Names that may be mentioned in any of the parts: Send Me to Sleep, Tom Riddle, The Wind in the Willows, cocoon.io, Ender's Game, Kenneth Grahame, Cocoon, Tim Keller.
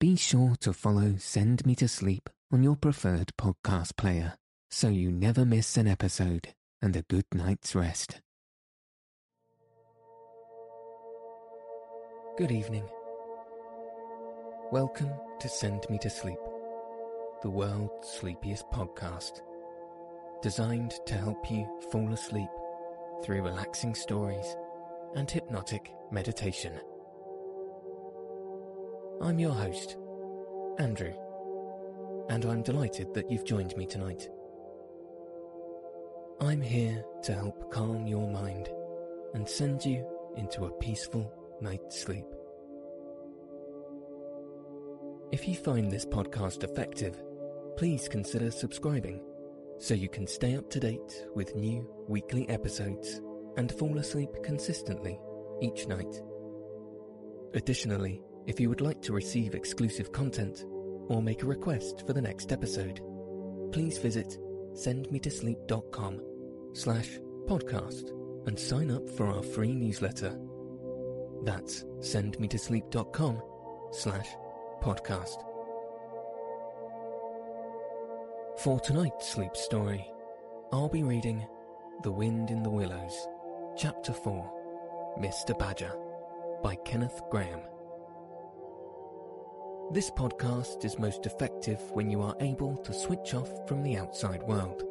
Be sure to follow Send Me to Sleep on your preferred podcast player so you never miss an episode and a good night's rest. Good evening. Welcome to Send Me to Sleep, the world's sleepiest podcast, designed to help you fall asleep through relaxing stories and hypnotic meditation. I'm your host, Andrew, and I'm delighted that you've joined me tonight. I'm here to help calm your mind and send you into a peaceful night's sleep. If you find this podcast effective, please consider subscribing so you can stay up to date with new weekly episodes and fall asleep consistently each night. Additionally, if you would like to receive exclusive content or make a request for the next episode, please visit sendmetosleep.com/podcast and sign up for our free newsletter. That's sendmetosleep.com/podcast. For tonight's sleep story, I'll be reading The Wind in the Willows, Chapter 4, Mr. Badger, by Kenneth Grahame. This podcast is most effective when you are able to switch off from the outside world,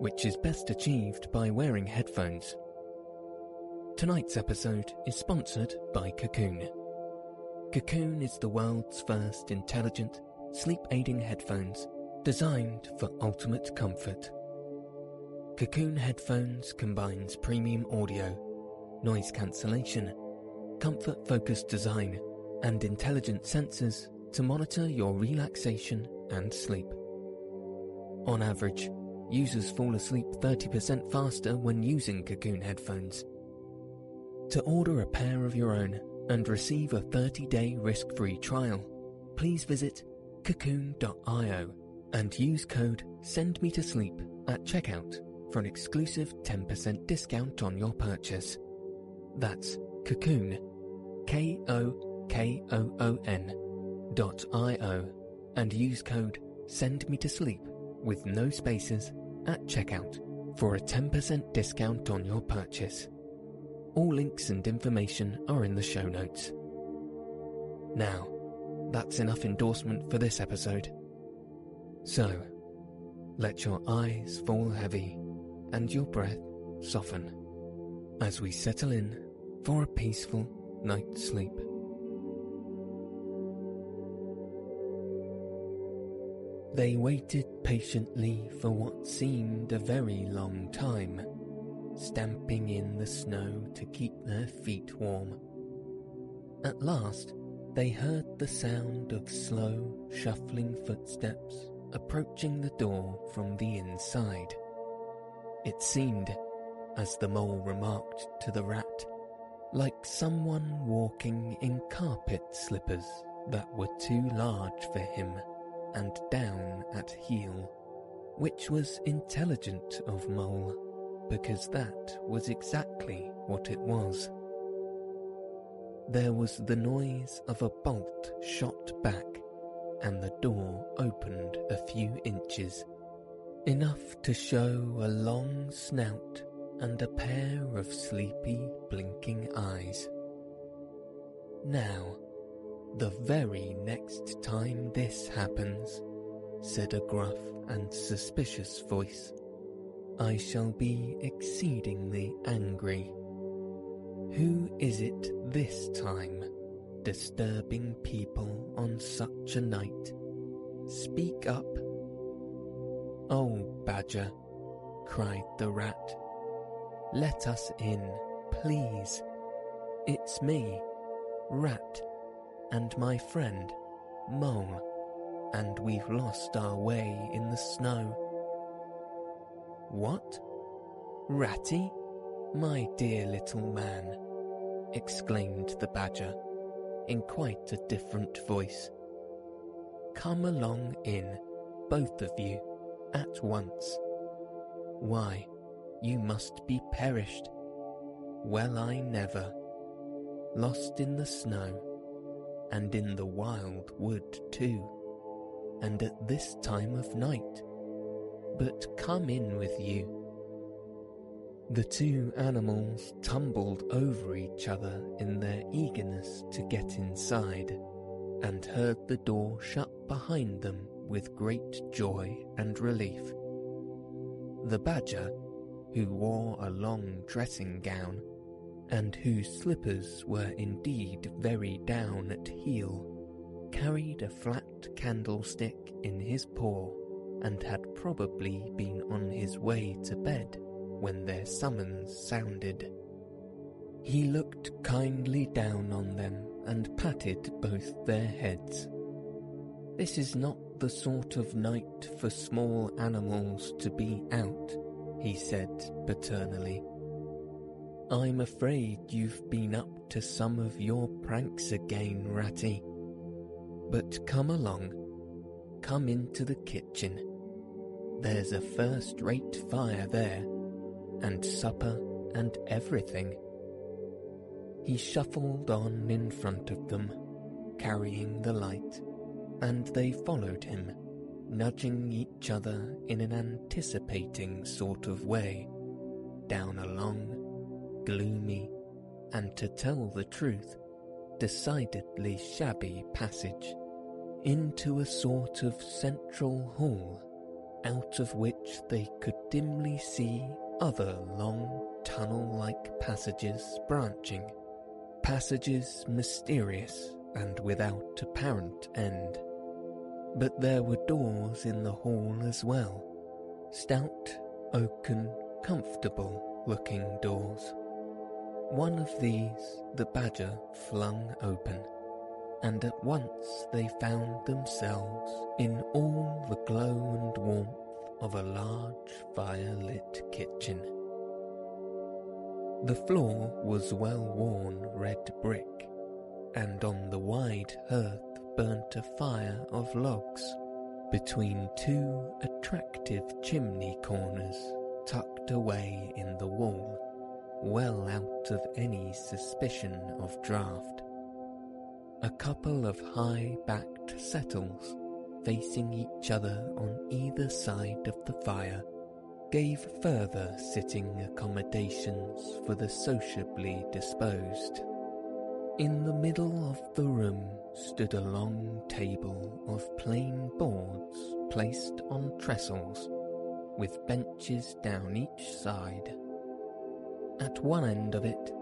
which is best achieved by wearing headphones. Tonight's episode is sponsored by Cocoon. Cocoon is the world's first intelligent, sleep-aiding headphones designed for ultimate comfort. Cocoon headphones combines premium audio, noise cancellation, comfort-focused design, and intelligent sensors to monitor your relaxation and sleep. On average, users fall asleep 30% faster when using Cocoon headphones. To order a pair of your own and receive a 30-day risk-free trial, please visit cocoon.io and use code SENDMETOSLEEP at checkout for an exclusive 10% discount on your purchase. That's Cocoon, Cocoon.io, and use code SENDMETOSLEEP with no spaces at checkout for a 10% discount on your purchase. All links and information are in the show notes. Now, that's enough endorsement for this episode. So, let your eyes fall heavy and your breath soften as we settle in for a peaceful night's sleep. They waited patiently for what seemed a very long time, stamping in the snow to keep their feet warm. At last, they heard the sound of slow, shuffling footsteps approaching the door from the inside. It seemed, as the mole remarked to the rat, like someone walking in carpet slippers that were too large for him and down at heel, which was intelligent of Mole, because that was exactly what it was. There was the noise of a bolt shot back, and the door opened a few inches, enough to show a long snout and a pair of sleepy, blinking eyes. Now, the very next time this happens, said a gruff and suspicious voice, I shall be exceedingly angry. Who is it this time, disturbing people on such a night? Speak up. Oh, Badger, cried the rat. Let us in, please. It's me, Rat, and my friend, Mole, and we've lost our way in the snow. What? Ratty? My dear little man, exclaimed the badger in quite a different voice. Come along in, both of you, at once. Why, you must be perished. Well, I never. Lost in the snow. and in the wild wood too, and at this time of night. But come in with you." The two animals tumbled over each other in their eagerness to get inside, and heard the door shut behind them with great joy and relief. The badger, who wore a long dressing gown, and whose slippers were indeed very down at heel, carried a flat candlestick in his paw and had probably been on his way to bed when their summons sounded. He looked kindly down on them and patted both their heads. "This is not the sort of night for small animals to be out," he said paternally. "I'm afraid you've been up to some of your pranks again, Ratty. But come along. Come into the kitchen. There's a first-rate fire there, and supper and everything." He shuffled on in front of them, carrying the light, and they followed him, nudging each other in an anticipating sort of way, down a long, gloomy, and to tell the truth, decidedly shabby passage, into a sort of central hall, out of which they could dimly see other long, tunnel-like passages branching, passages mysterious and without apparent end. But there were doors in the hall as well, stout, oaken, comfortable-looking doors. One of these the badger flung open, and at once they found themselves in all the glow and warmth of a large fire-lit kitchen. The floor was well-worn red brick, and on the wide hearth burnt a fire of logs, between two attractive chimney corners tucked away in the wall, well out of any suspicion of draught. A couple of high-backed settles, facing each other on either side of the fire, gave further sitting accommodations for the sociably disposed. In the middle of the room stood a long table of plain boards placed on trestles, with benches down each side. At one end of it,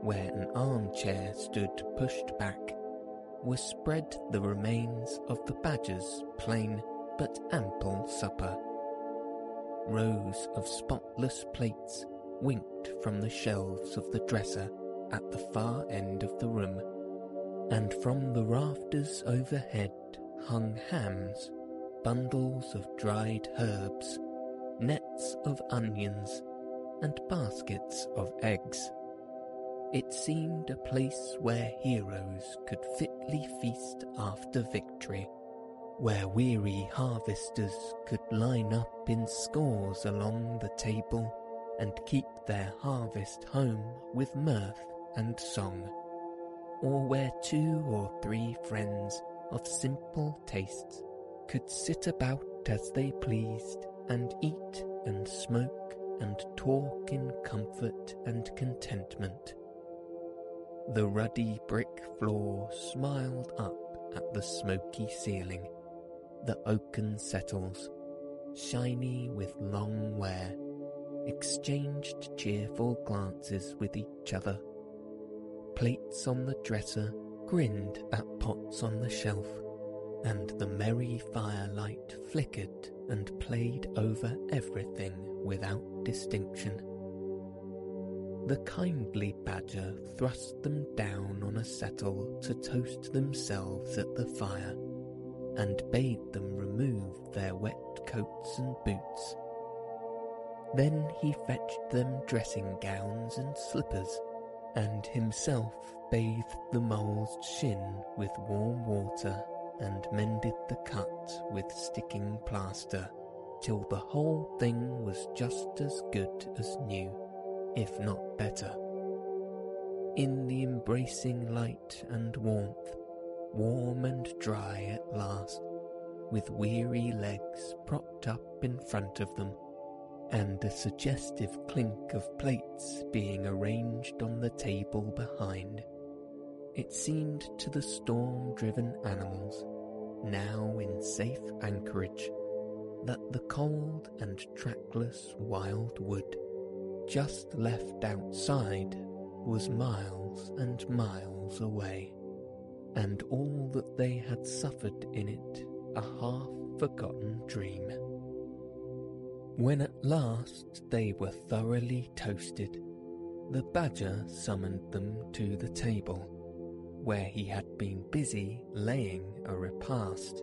where an armchair stood pushed back, were spread the remains of the badger's plain but ample supper. Rows of spotless plates winked from the shelves of the dresser at the far end of the room, and from the rafters overhead hung hams, bundles of dried herbs, nets of onions, and baskets of eggs. It seemed a place where heroes could fitly feast after victory, where weary harvesters could line up in scores along the table and keep their harvest home with mirth and song, or where two or three friends of simple tastes could sit about as they pleased and eat and smoke and talk in comfort and contentment. The ruddy brick floor smiled up at the smoky ceiling, the oaken settles, shiny with long wear, exchanged cheerful glances with each other. Plates on the dresser grinned at pots on the shelf, and the merry firelight flickered and played over everything without distinction. The kindly badger thrust them down on a settle to toast themselves at the fire, and bade them remove their wet coats and boots. Then he fetched them dressing gowns and slippers, and himself bathed the mole's shin with warm water and mended the cut with sticking plaster, till the whole thing was just as good as new, if not better. In the embracing light and warmth, warm and dry at last, with weary legs propped up in front of them, and a suggestive clink of plates being arranged on the table behind. It seemed to the storm-driven animals, now in safe anchorage, that the cold and trackless wild wood, just left outside, was miles and miles away, and all that they had suffered in it a half-forgotten dream. When at last they were thoroughly toasted, the badger summoned them to the table, where he had been busy laying a repast.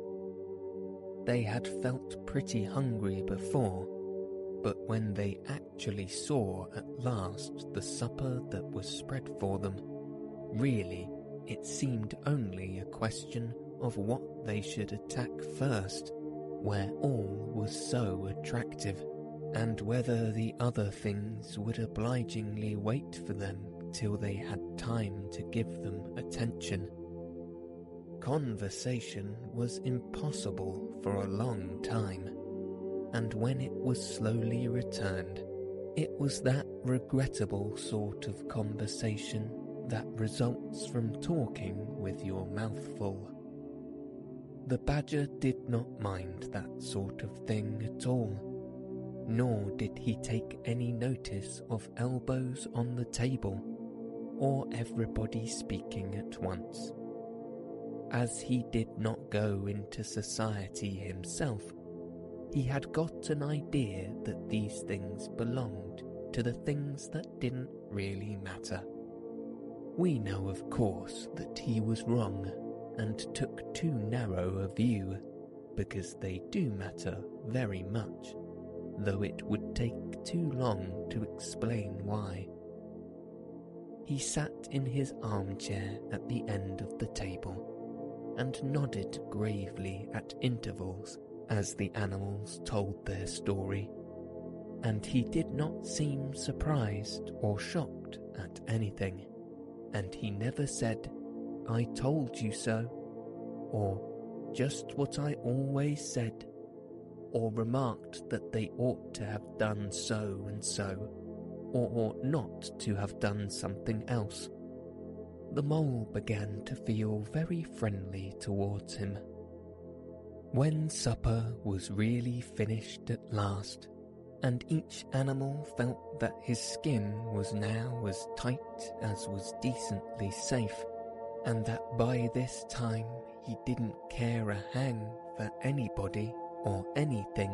They had felt pretty hungry before, but when they actually saw at last the supper that was spread for them, really it seemed only a question of what they should attack first, where all was so attractive, and whether the other things would obligingly wait for them till they had time to give them attention. Conversation was impossible for a long time, and when it was slowly returned, it was that regrettable sort of conversation that results from talking with your mouth full. The badger did not mind that sort of thing at all, nor did he take any notice of elbows on the table or everybody speaking at once. As he did not go into society himself, he had got an idea that these things belonged to the things that didn't really matter. We know, of course, that he was wrong and took too narrow a view, because they do matter very much, though it would take too long to explain why. He sat in his armchair at the end of the table, and nodded gravely at intervals as the animals told their story, and he did not seem surprised or shocked at anything, and he never said, "I told you so," or "just what I always said," or remarked that they ought to have done so and so, or ought not to have done something else. The mole began to feel very friendly towards him. When supper was really finished at last, and each animal felt that his skin was now as tight as was decently safe, and that by this time he didn't care a hang for anybody or anything,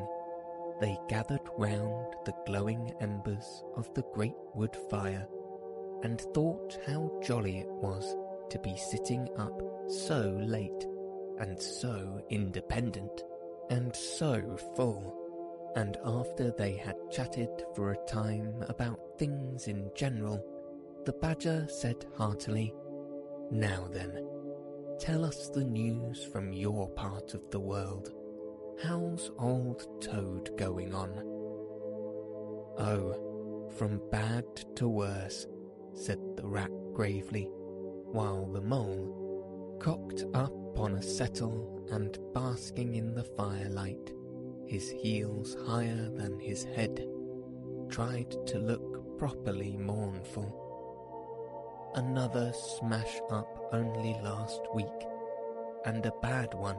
they gathered round the glowing embers of the great wood fire, and thought how jolly it was to be sitting up so late, and so independent, and so full. And after they had chatted for a time about things in general, the badger said heartily, "Now then, tell us the news from your part of the world. How's old Toad going on?" "Oh, from bad to worse," said the rat gravely, while the mole, cocked up on a settle and basking in the firelight, his heels higher than his head, tried to look properly mournful. "Another smash up only last week, and a bad one.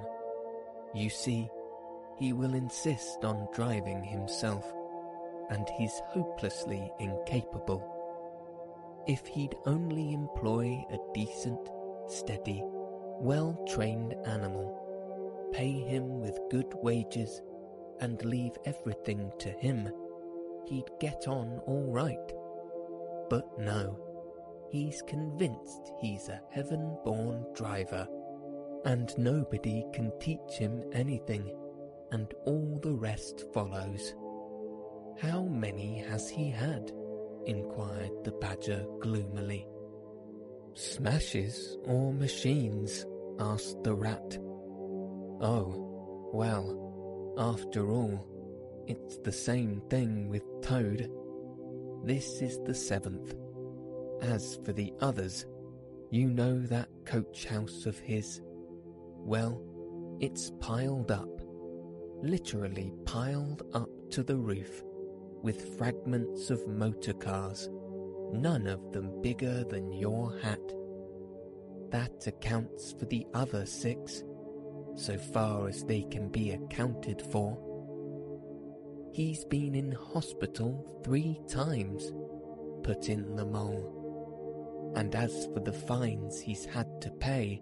You see, he will insist on driving himself, and he's hopelessly incapable. If he'd only employ a decent, steady, well-trained animal, pay him with good wages, and leave everything to him, he'd get on all right. But no, he's convinced he's a heaven-born driver, and nobody can teach him anything, and all the rest follows." "How many has he had?" inquired the badger gloomily. "Smashes or machines?" asked the rat. "Oh, well, after all, it's the same thing with Toad. This is the 7th. As for the others, you know that coach house of his, Well, it's piled up, literally piled up to the roof, with fragments of motor cars, none of them bigger than your hat. That accounts for the other six, so far as they can be accounted for. He's been in hospital 3 times, put in the Mole, and as for the fines he's had to pay,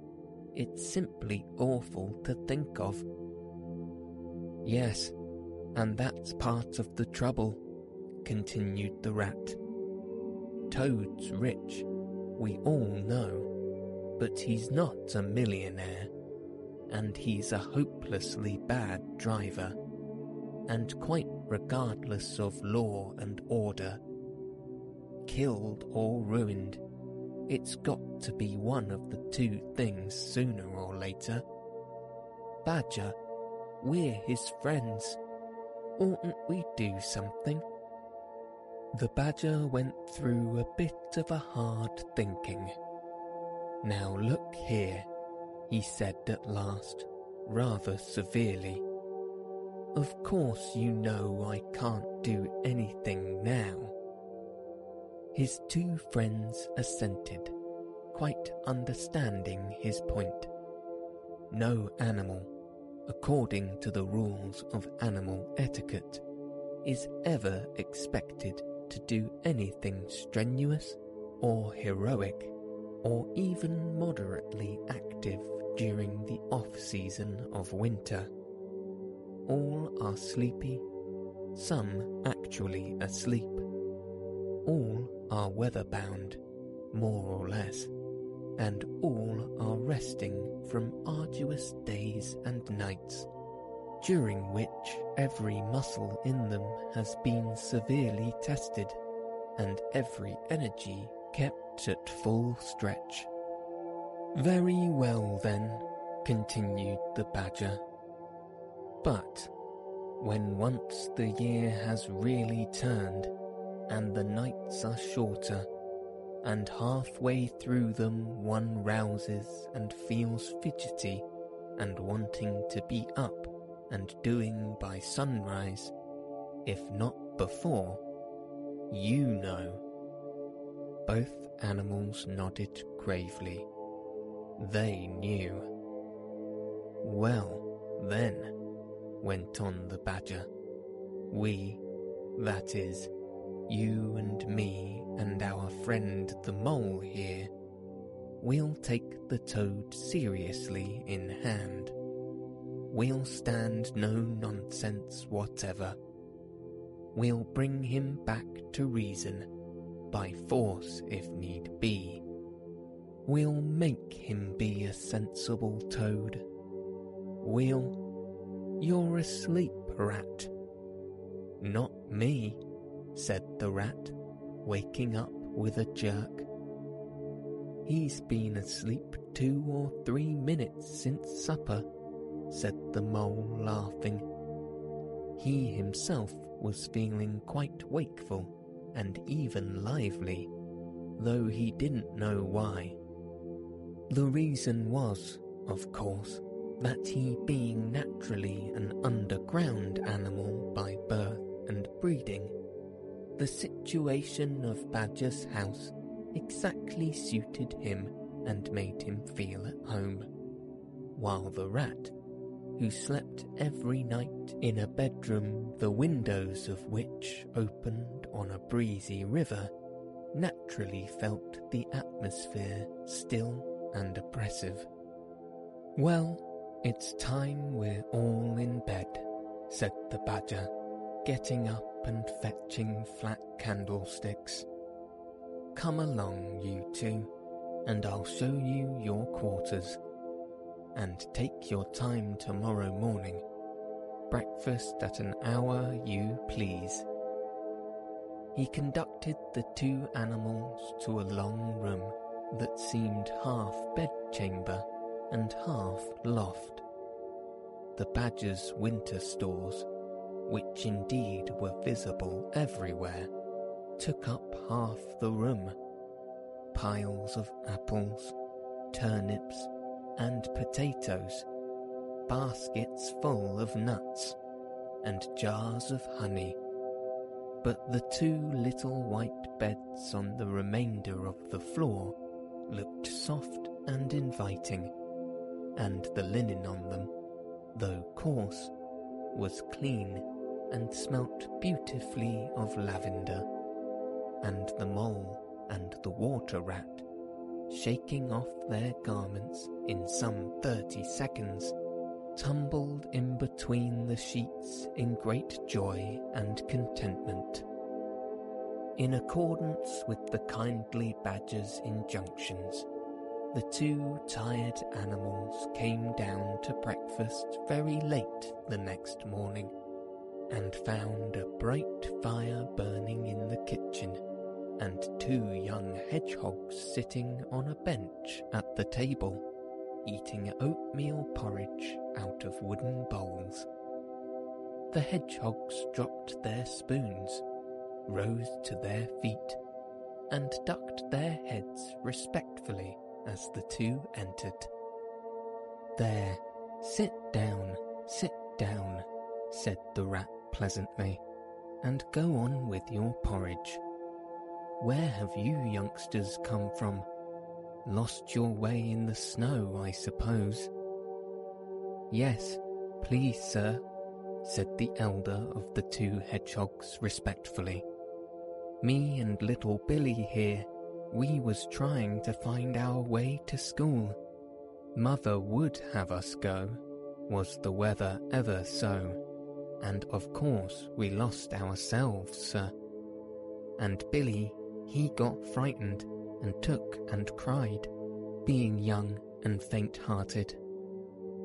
it's simply awful to think of. Yes, and that's part of the trouble, continued the Rat. Toad's rich, we all know, but he's not a millionaire, and he's a hopelessly bad driver, and quite regardless of law and order. Killed or ruined, it's got to be one of the 2 things sooner or later. Badger, we're his friends. Oughtn't we do something? The Badger went through a bit of a hard thinking. Now look here, he said at last, rather severely. Of course you know I can't do anything now. His 2 friends assented, quite understanding his point. No animal, according to the rules of animal etiquette, is ever expected to do anything strenuous or heroic or even moderately active during the off-season of winter. All are sleepy, some actually asleep. All are weather-bound, more or less, and all are resting from arduous days and nights, during which every muscle in them has been severely tested, and every energy kept at full stretch. Very well then, continued the Badger. But, when once the year has really turned, and the nights are shorter, and halfway through them one rouses and feels fidgety and wanting to be up and doing by sunrise, if not before, you know. Both animals nodded gravely. They knew. Well, then, went on the Badger, we, that is, you and me and our friend the Mole here, we'll take the Toad seriously in hand. We'll stand no nonsense whatever. We'll bring him back to reason, by force if need be. We'll make him be a sensible Toad. We'll... You're asleep, Rat. Not me, said the Rat, waking up with a jerk. He's been asleep 2 or 3 minutes since supper, said the Mole, laughing. He himself was feeling quite wakeful and even lively, though he didn't know why. The reason was, of course, that he, being naturally an underground animal by birth and breeding, the situation of Badger's house exactly suited him and made him feel at home, while the Rat, who slept every night in a bedroom the windows of which opened on a breezy river, naturally felt the atmosphere still and oppressive. Well, it's time we're all in bed, said the Badger, getting up and fetching flat candlesticks. Come along, you two, and I'll show you your quarters. And take your time tomorrow morning. Breakfast at an hour you please. He conducted the 2 animals to a long room that seemed half bedchamber and half loft. The Badger's winter stores, which indeed were visible everywhere, took up half the room. Piles of apples, turnips, and potatoes baskets full of nuts and jars of honey, but the two little white beds on the remainder of the floor looked soft and inviting, and the linen on them, though coarse, was clean and smelt beautifully of lavender, and the mole and the water rat, shaking off their garments in some 30 seconds, tumbled in between the sheets in great joy and contentment. In accordance with the kindly badger's injunctions, the two tired animals came down to breakfast very late the next morning, and found a bright fire burning in the kitchen, and two young hedgehogs sitting on a bench at the table, eating oatmeal porridge out of wooden bowls. The hedgehogs dropped their spoons, rose to their feet, and ducked their heads respectfully as the two entered. "There, sit down," said the rat pleasantly, "and go on with your porridge. Where have you youngsters come from? Lost your way in the snow, I suppose?" "Yes, please, sir," said the elder of the two hedgehogs respectfully. "Me and little Billy here, we was trying to find our way to school. Mother would have us go, was the weather ever so, and of course we lost ourselves, sir. And Billy, he got frightened and took and cried, being young and faint-hearted.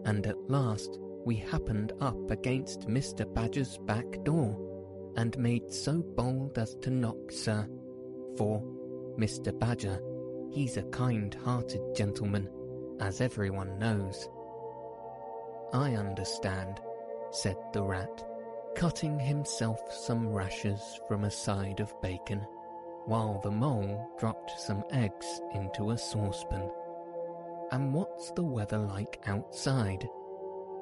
And at last we happened up against Mr. Badger's back door, and made so bold as to knock, sir, for Mr. Badger, he's a kind-hearted gentleman, as everyone knows." "I understand," said the rat, cutting himself some rashers from a side of bacon, while the mole dropped some eggs into a saucepan. "And what's the weather like outside?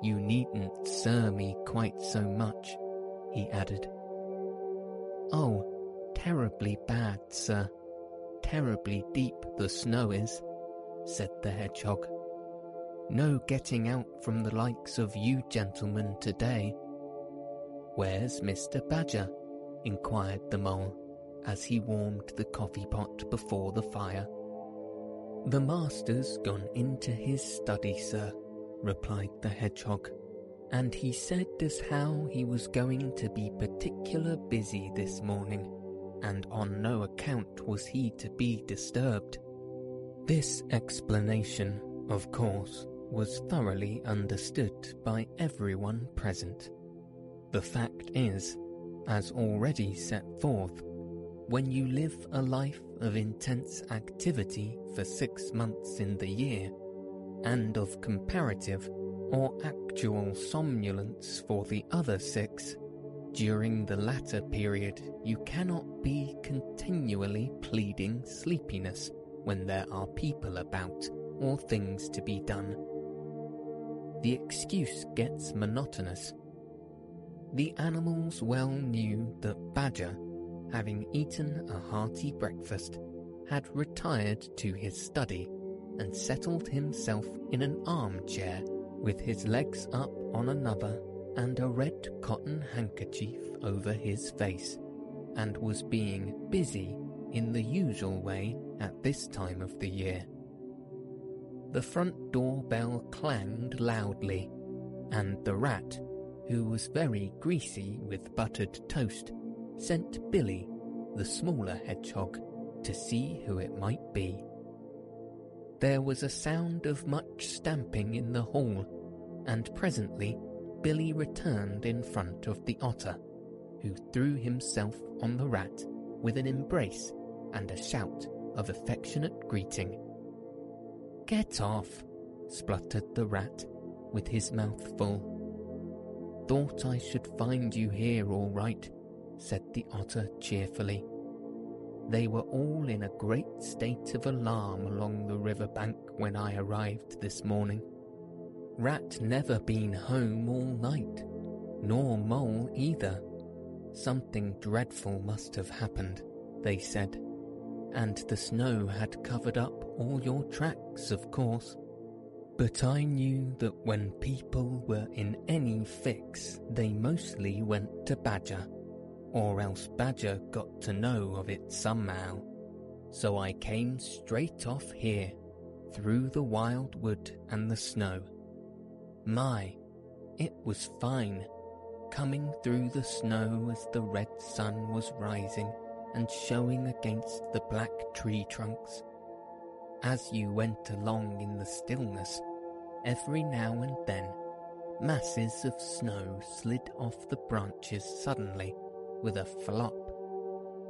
You needn't sir me quite so much," he added. "Oh, terribly bad, sir. Terribly deep the snow is," said the hedgehog. "No getting out from the likes of you gentlemen today." "Where's Mr. Badger?" inquired the mole, as he warmed the coffee pot before the fire. "The master's gone into his study, sir," replied the hedgehog, "and he said as how he was going to be particular busy this morning, and on no account was he to be disturbed." This explanation, of course, was thoroughly understood by everyone present. The fact is, as already set forth, when you live a life of intense activity for 6 months in the year, and of comparative or actual somnolence for the other 6, during the latter period you cannot be continually pleading sleepiness when there are people about or things to be done. The excuse gets monotonous. The animals well knew that Badger, having eaten a hearty breakfast, had retired to his study and settled himself in an armchair with his legs up on another and a red cotton handkerchief over his face, and was being busy in the usual way at this time of the year. The front door bell clanged loudly, and the rat, who was very greasy with buttered toast, sent Billy, the smaller hedgehog, to see who it might be. There was a sound of much stamping in the hall, and presently Billy returned in front of the otter, who threw himself on the rat with an embrace and a shout of affectionate greeting. "Get off," spluttered the rat, with his mouth full. "Thought I should find you here all right," said the otter cheerfully. "They were all in a great state of alarm along the river bank when I arrived this morning. Rat never been home all night, nor Mole either. Something dreadful must have happened, they said, and the snow had covered up all your tracks, of course. But I knew that when people were in any fix, they mostly went to Badger, or else Badger got to know of it somehow. So I came straight off here, through the wild wood and the snow. My, it was fine, coming through the snow as the red sun was rising and showing against the black tree trunks. As you went along in the stillness, every now and then, masses of snow slid off the branches suddenly with a flop,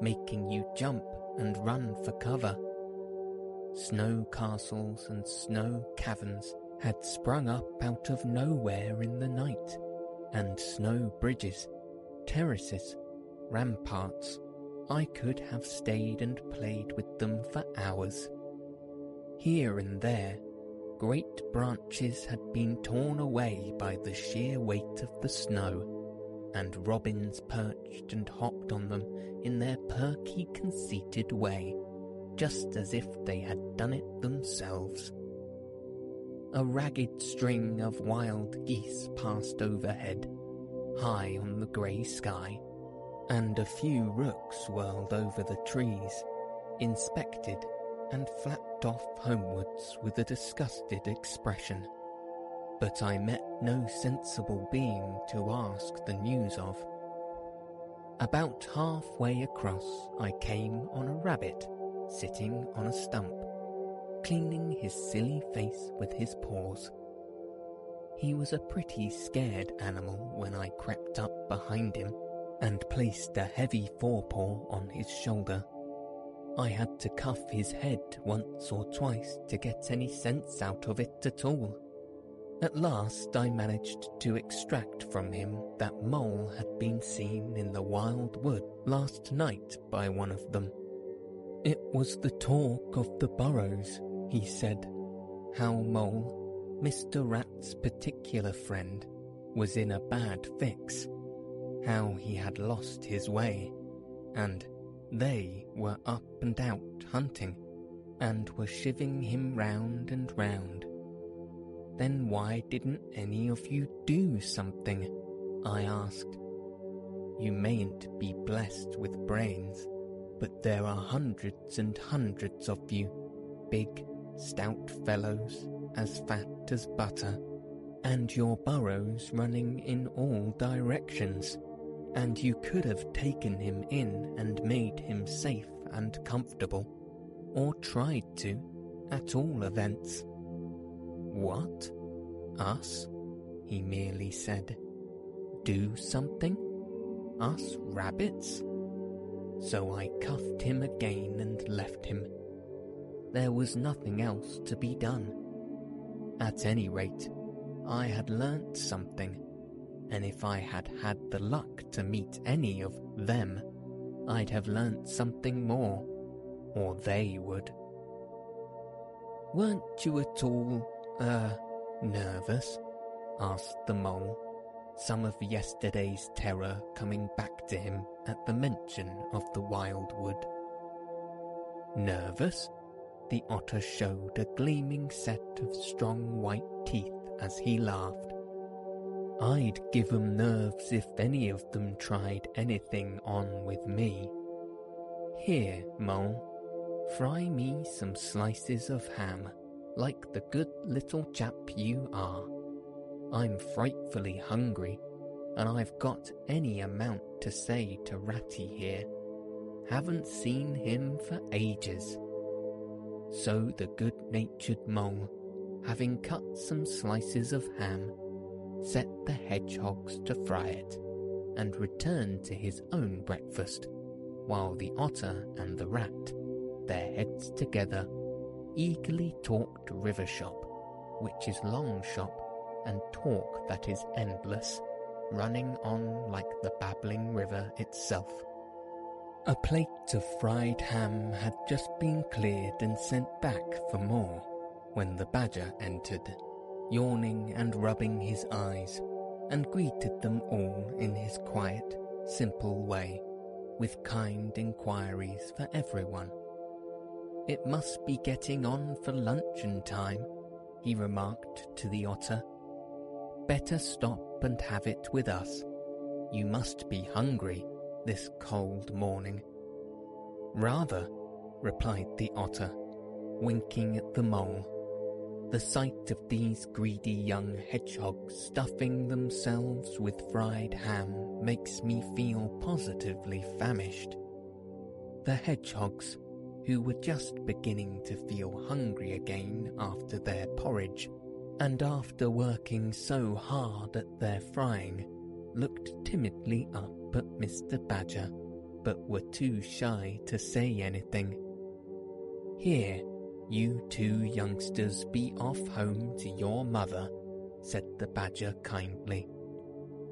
making you jump and run for cover. Snow castles and snow caverns had sprung up out of nowhere in the night, and snow bridges, terraces, ramparts. I could have stayed and played with them for hours. Here and there, great branches had been torn away by the sheer weight of the snow, and robins perched and hopped on them in their perky, conceited way, just as if they had done it themselves. A ragged string of wild geese passed overhead, high on the grey sky, and a few rooks whirled over the trees, inspected and flapped off homewards with a disgusted expression. But I met no sensible being to ask the news of. About halfway across I came on a rabbit sitting on a stump, cleaning his silly face with his paws. He was a pretty scared animal when I crept up behind him and placed a heavy forepaw on his shoulder. I had to cuff his head once or twice to get any sense out of it at all. At last I managed to extract from him that Mole had been seen in the wild wood last night by one of them. It was the talk of the burrows, he said, how Mole, Mr. Rat's particular friend, was in a bad fix, how he had lost his way, and they were up and out hunting, and were shivving him round and round. Then why didn't any of you do something? I asked. You mayn't be blessed with brains, but there are hundreds and hundreds of you, big, stout fellows, as fat as butter, and your burrows running in all directions. And you could have taken him in and made him safe and comfortable, or tried to, at all events. What? Us? He merely said. Do something? Us rabbits? So I cuffed him again and left him. There was nothing else to be done. At any rate, I had learnt something. And if I had had the luck to meet any of them, I'd have learnt something more, or they would. Weren't you at all, nervous? Asked the Mole, some of yesterday's terror coming back to him at the mention of the wild wood. Nervous? The Otter showed a gleaming set of strong white teeth as he laughed. I'd give 'em nerves if any of them tried anything on with me. Here, Mole, fry me some slices of ham, like the good little chap you are. I'm frightfully hungry, and I've got any amount to say to Ratty here. Haven't seen him for ages. So the good-natured Mole, having cut some slices of ham, set the hedgehogs to fry it, and returned to his own breakfast, while the Otter and the Rat, their heads together, eagerly talked river shop, which is long shop, and talk that is endless, running on like the babbling river itself. A plate of fried ham had just been cleared and sent back for more, when the Badger entered, yawning and rubbing his eyes, and greeted them all in his quiet, simple way, with kind inquiries for everyone. "It must be getting on for luncheon time," he remarked to the otter. "Better stop and have it with us. You must be hungry this cold morning." "Rather," replied the otter, winking at the mole. The sight of these greedy young hedgehogs stuffing themselves with fried ham makes me feel positively famished. The hedgehogs, who were just beginning to feel hungry again after their porridge, and after working so hard at their frying, looked timidly up at Mr. Badger, but were too shy to say anything. "Here, you two youngsters be off home to your mother," said the Badger kindly.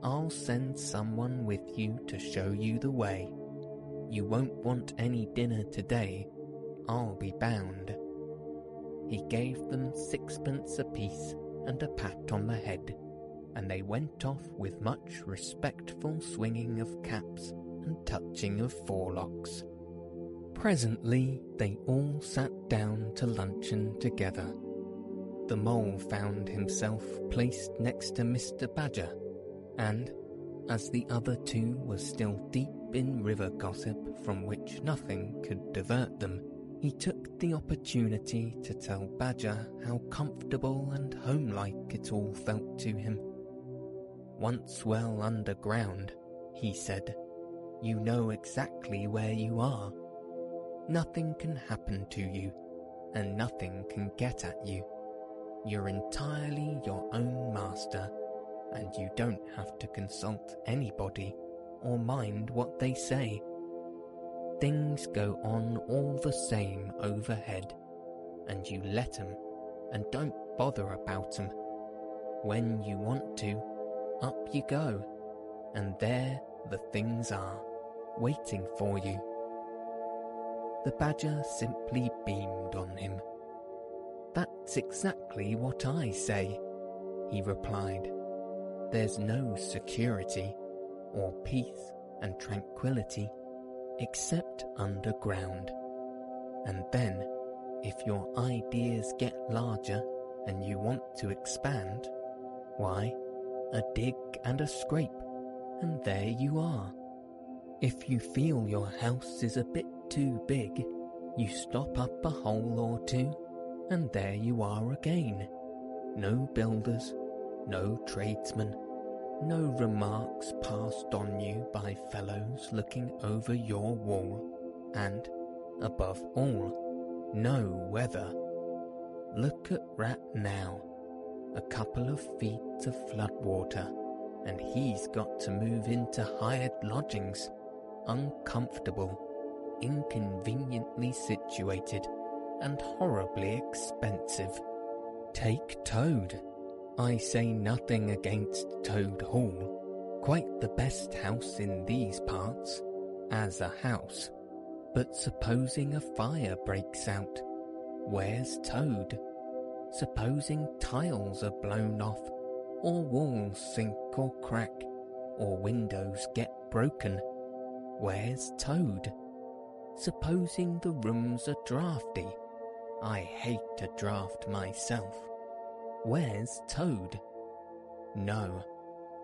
"I'll send someone with you to show you the way. You won't want any dinner today, I'll be bound." He gave them sixpence apiece and a pat on the head, and they went off with much respectful swinging of caps and touching of forelocks. Presently they all sat down to luncheon together. The mole found himself placed next to Mr. Badger, and, as the other two were still deep in river gossip from which nothing could divert them, he took the opportunity to tell Badger how comfortable and homelike it all felt to him. "Once well underground," he said, "you know exactly where you are. Nothing can happen to you, and nothing can get at you. You're entirely your own master, and you don't have to consult anybody or mind what they say. Things go on all the same overhead, and you let 'em, and don't bother about 'em. When you want to, up you go, and there the things are, waiting for you." The Badger simply beamed on him. "That's exactly what I say," he replied. "There's no security, or peace and tranquility, except underground. And then, if your ideas get larger and you want to expand, why, a dig and a scrape, and there you are. If you feel your house is a bit too big, you stop up a hole or two, and there you are again. No builders, no tradesmen, no remarks passed on you by fellows looking over your wall, and, above all, no weather. Look at Rat now, a couple of feet of floodwater, and he's got to move into hired lodgings, uncomfortable, inconveniently situated, and horribly expensive. Take Toad. I say nothing against Toad Hall, quite the best house in these parts, as a house. But supposing a fire breaks out, where's Toad? Supposing tiles are blown off, or walls sink or crack, or windows get broken, where's Toad? Supposing the rooms are draughty, I hate a draught myself, where's Toad? No,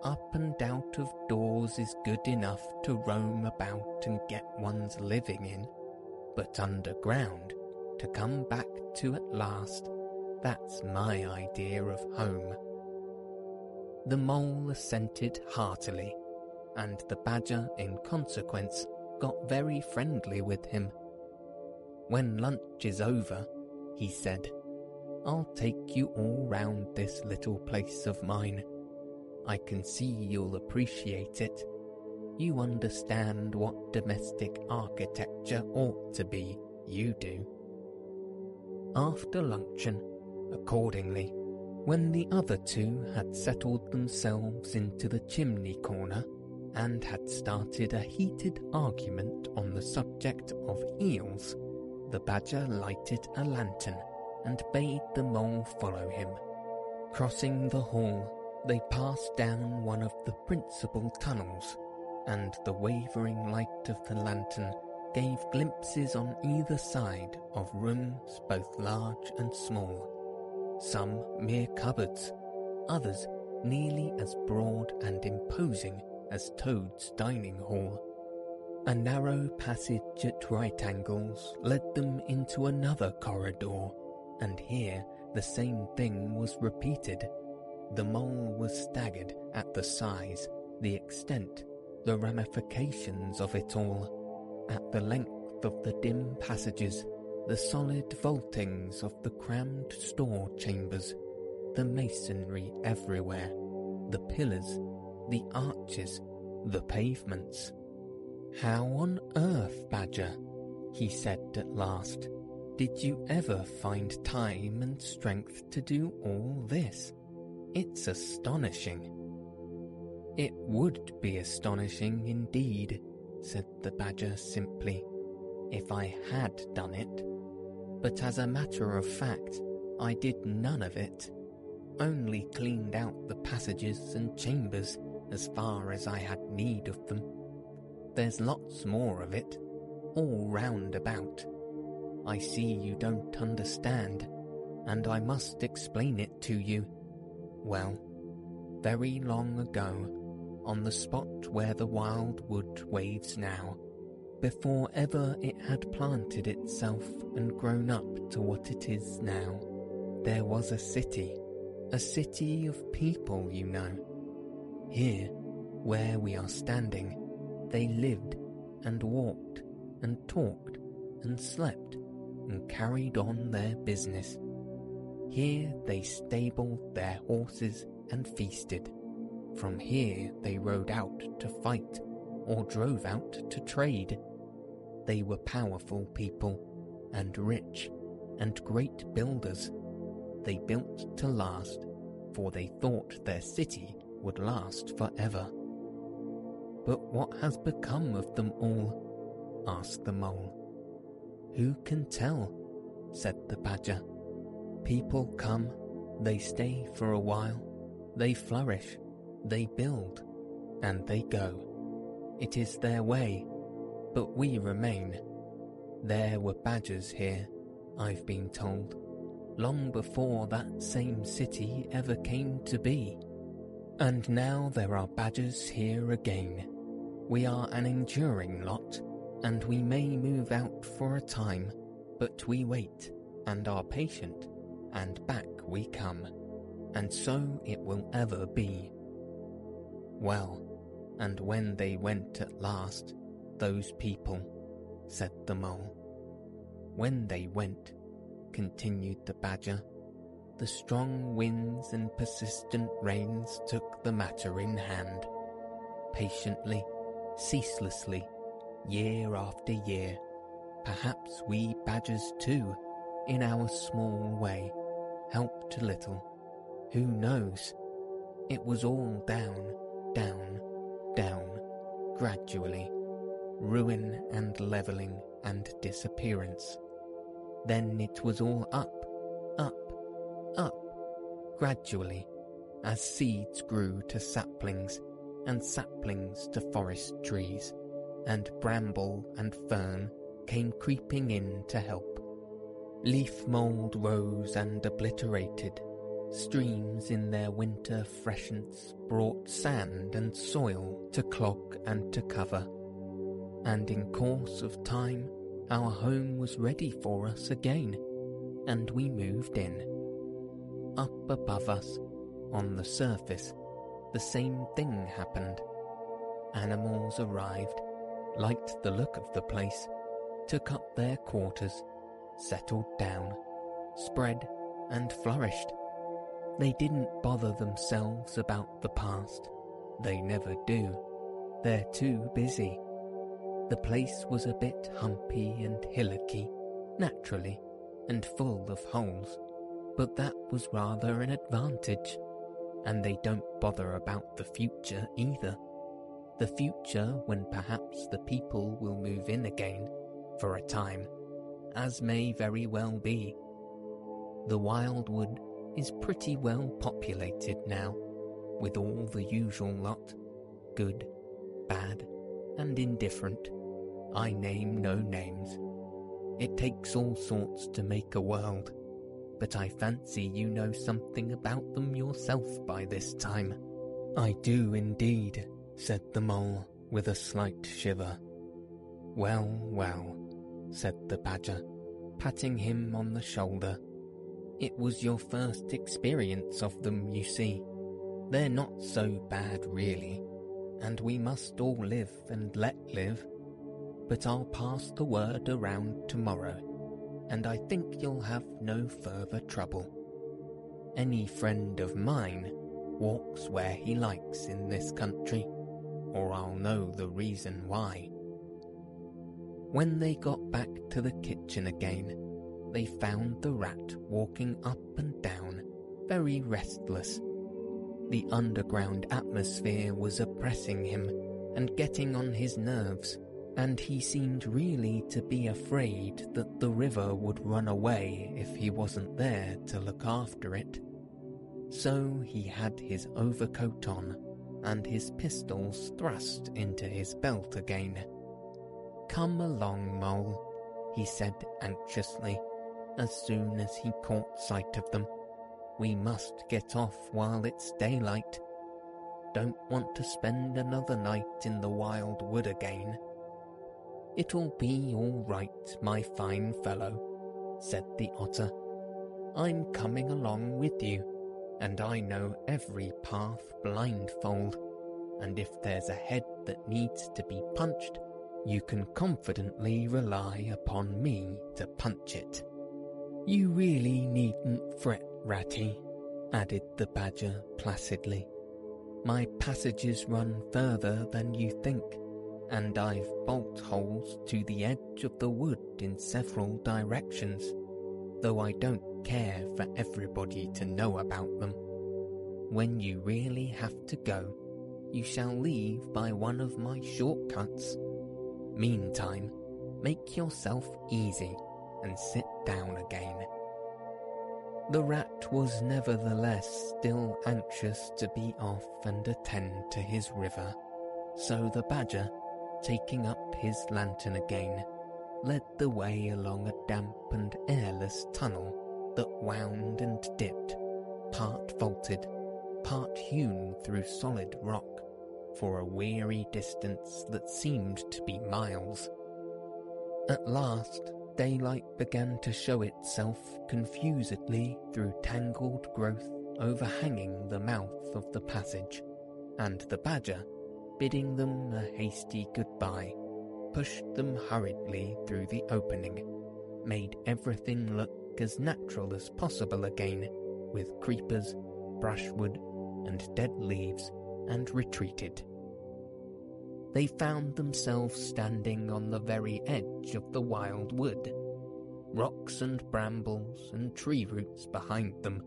up and out of doors is good enough to roam about and get one's living in, but underground, to come back to at last, that's my idea of home." The mole assented heartily, and the Badger in consequence got very friendly with him. "When lunch is over," he said, "I'll take you all round this little place of mine. I can see you'll appreciate it. You understand what domestic architecture ought to be, you do." After luncheon, accordingly, when the other two had settled themselves into the chimney corner and had started a heated argument on the subject of eels, the Badger lighted a lantern and bade the mole follow him, Crossing the hall, they passed down one of the principal tunnels, and the wavering light of the lantern gave glimpses on either side of rooms both large and small, some mere cupboards, others nearly as broad and imposing as Toad's dining hall. A narrow passage at right angles led them into another corridor, and here the same thing was repeated. The mole was staggered at the size, the extent, the ramifications of it all, at the length of the dim passages, the solid vaultings of the crammed store chambers, the masonry everywhere, the pillars, the arches, the pavements. "How on earth, Badger," he said at last, "did you ever find time and strength to do all this? It's astonishing." "It would be astonishing indeed," said the Badger simply, "if I had done it. But as a matter of fact, I did none of it. Only cleaned out the passages and chambers as far as I had need of them. There's lots more of it, all round about. I see you don't understand, and I must explain it to you. Well, very long ago, on the spot where the wild wood waves now, before ever it had planted itself and grown up to what it is now, there was a city of people, you know. Here, where we are standing, they lived, and walked, and talked, and slept, and carried on their business. Here they stabled their horses and feasted. From here they rode out to fight, or drove out to trade. They were powerful people, and rich, and great builders. They built to last, for they thought their city would last forever." "But what has become of them all?" asked the mole. "Who can tell?" said the Badger. "People come, they stay for a while, they flourish, they build, and they go. It is their way, but we remain. There were badgers here, I've been told, long before that same city ever came to be. And now there are badgers here again. We are an enduring lot, and we may move out for a time, but we wait, and are patient, and back we come, and so it will ever be." "Well, and when they went at last, those people," said the mole. "When they went," continued the Badger, "the strong winds and persistent rains took the matter in hand. Patiently, ceaselessly, year after year, perhaps we badgers too, in our small way, helped a little. Who knows? It was all down, down, down, gradually, ruin and levelling and disappearance. Then it was all up, up, up, gradually, as seeds grew to saplings, and saplings to forest trees, and bramble and fern came creeping in to help. Leaf mould rose and obliterated, streams in their winter freshets brought sand and soil to clog and to cover, and in course of time our home was ready for us again, and we moved in. Up above us, on the surface, the same thing happened. Animals arrived, liked the look of the place, took up their quarters, settled down, spread and flourished. They didn't bother themselves about the past. They never do. They're too busy. The place was a bit humpy and hillocky, naturally, and full of holes. But that was rather an advantage, and they don't bother about the future either. The future when perhaps the people will move in again, for a time, as may very well be. The wildwood is pretty well populated now, with all the usual lot, good, bad, and indifferent. I name no names. It takes all sorts to make a world, but I fancy you know something about them yourself by this time." "I do indeed," said the Mole, with a slight shiver. "Well, well," said the Badger, patting him on the shoulder. "It was your first experience of them, you see. They're not so bad, really, and we must all live and let live. But I'll pass the word around tomorrow, and I think you'll have no further trouble. Any friend of mine walks where he likes in this country, or I'll know the reason why." When they got back to the kitchen again, they found the Rat walking up and down, very restless. The underground atmosphere was oppressing him and getting on his nerves, and he seemed really to be afraid that the river would run away if he wasn't there to look after it. So he had his overcoat on and his pistols thrust into his belt again. "Come along, Mole," he said anxiously, as soon as he caught sight of them. "We must get off while it's daylight. Don't want to spend another night in the wild wood again." "It'll be all right, my fine fellow," said the Otter. "I'm coming along with you, and I know every path blindfold, and if there's a head that needs to be punched, you can confidently rely upon me to punch it." "You really needn't fret, Ratty," added the Badger placidly. "My passages run further than you think, and I've bolt holes to the edge of the wood in several directions, though I don't care for everybody to know about them. When you really have to go, you shall leave by one of my shortcuts. Meantime, make yourself easy and sit down again." The Rat was nevertheless still anxious to be off and attend to his river, so the Badger, taking up his lantern again, led the way along a damp and airless tunnel that wound and dipped, part vaulted, part hewn through solid rock, for a weary distance that seemed to be miles. At last, daylight began to show itself confusedly through tangled growth overhanging the mouth of the passage, and the Badger, bidding them a hasty goodbye, pushed them hurriedly through the opening, made everything look as natural as possible again, with creepers, brushwood, and dead leaves, and retreated. They found themselves standing on the very edge of the wild wood, rocks and brambles and tree roots behind them,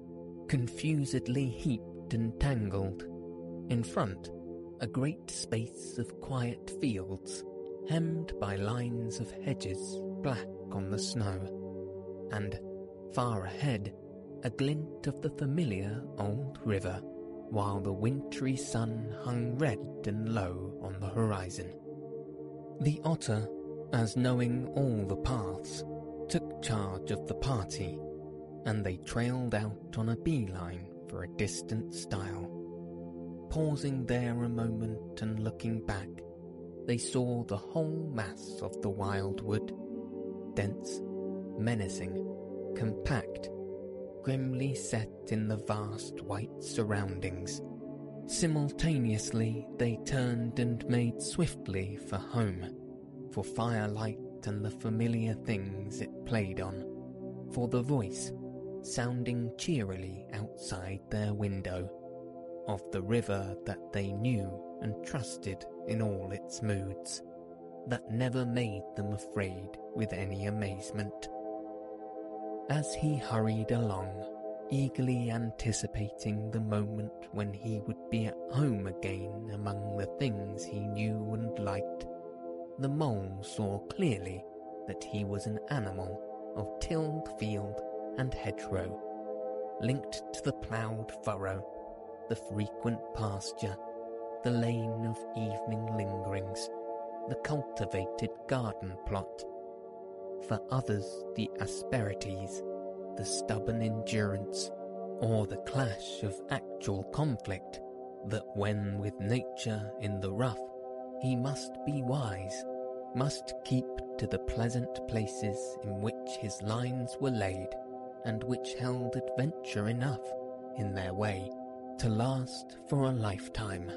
confusedly heaped and tangled. In front, a great space of quiet fields, hemmed by lines of hedges black on the snow, and, far ahead, a glint of the familiar old river, while the wintry sun hung red and low on the horizon. The Otter, as knowing all the paths, took charge of the party, and they trailed out on a beeline for a distant stile. Pausing there a moment and looking back, they saw the whole mass of the wild wood, dense, menacing, compact, grimly set in the vast white surroundings. Simultaneously they turned and made swiftly for home, for firelight and the familiar things it played on, for the voice, sounding cheerily outside their window, of the river that they knew and trusted in all its moods, that never made them afraid with any amazement. As he hurried along, eagerly anticipating the moment when he would be at home again among the things he knew and liked, the Mole saw clearly that he was an animal of tilled field and hedgerow, linked to the ploughed furrow, the frequent pasture, the lane of evening lingerings, the cultivated garden plot. For others the asperities, the stubborn endurance, or the clash of actual conflict, that when with nature in the rough, he must be wise, must keep to the pleasant places in which his lines were laid, and which held adventure enough, in their way, to last for a lifetime.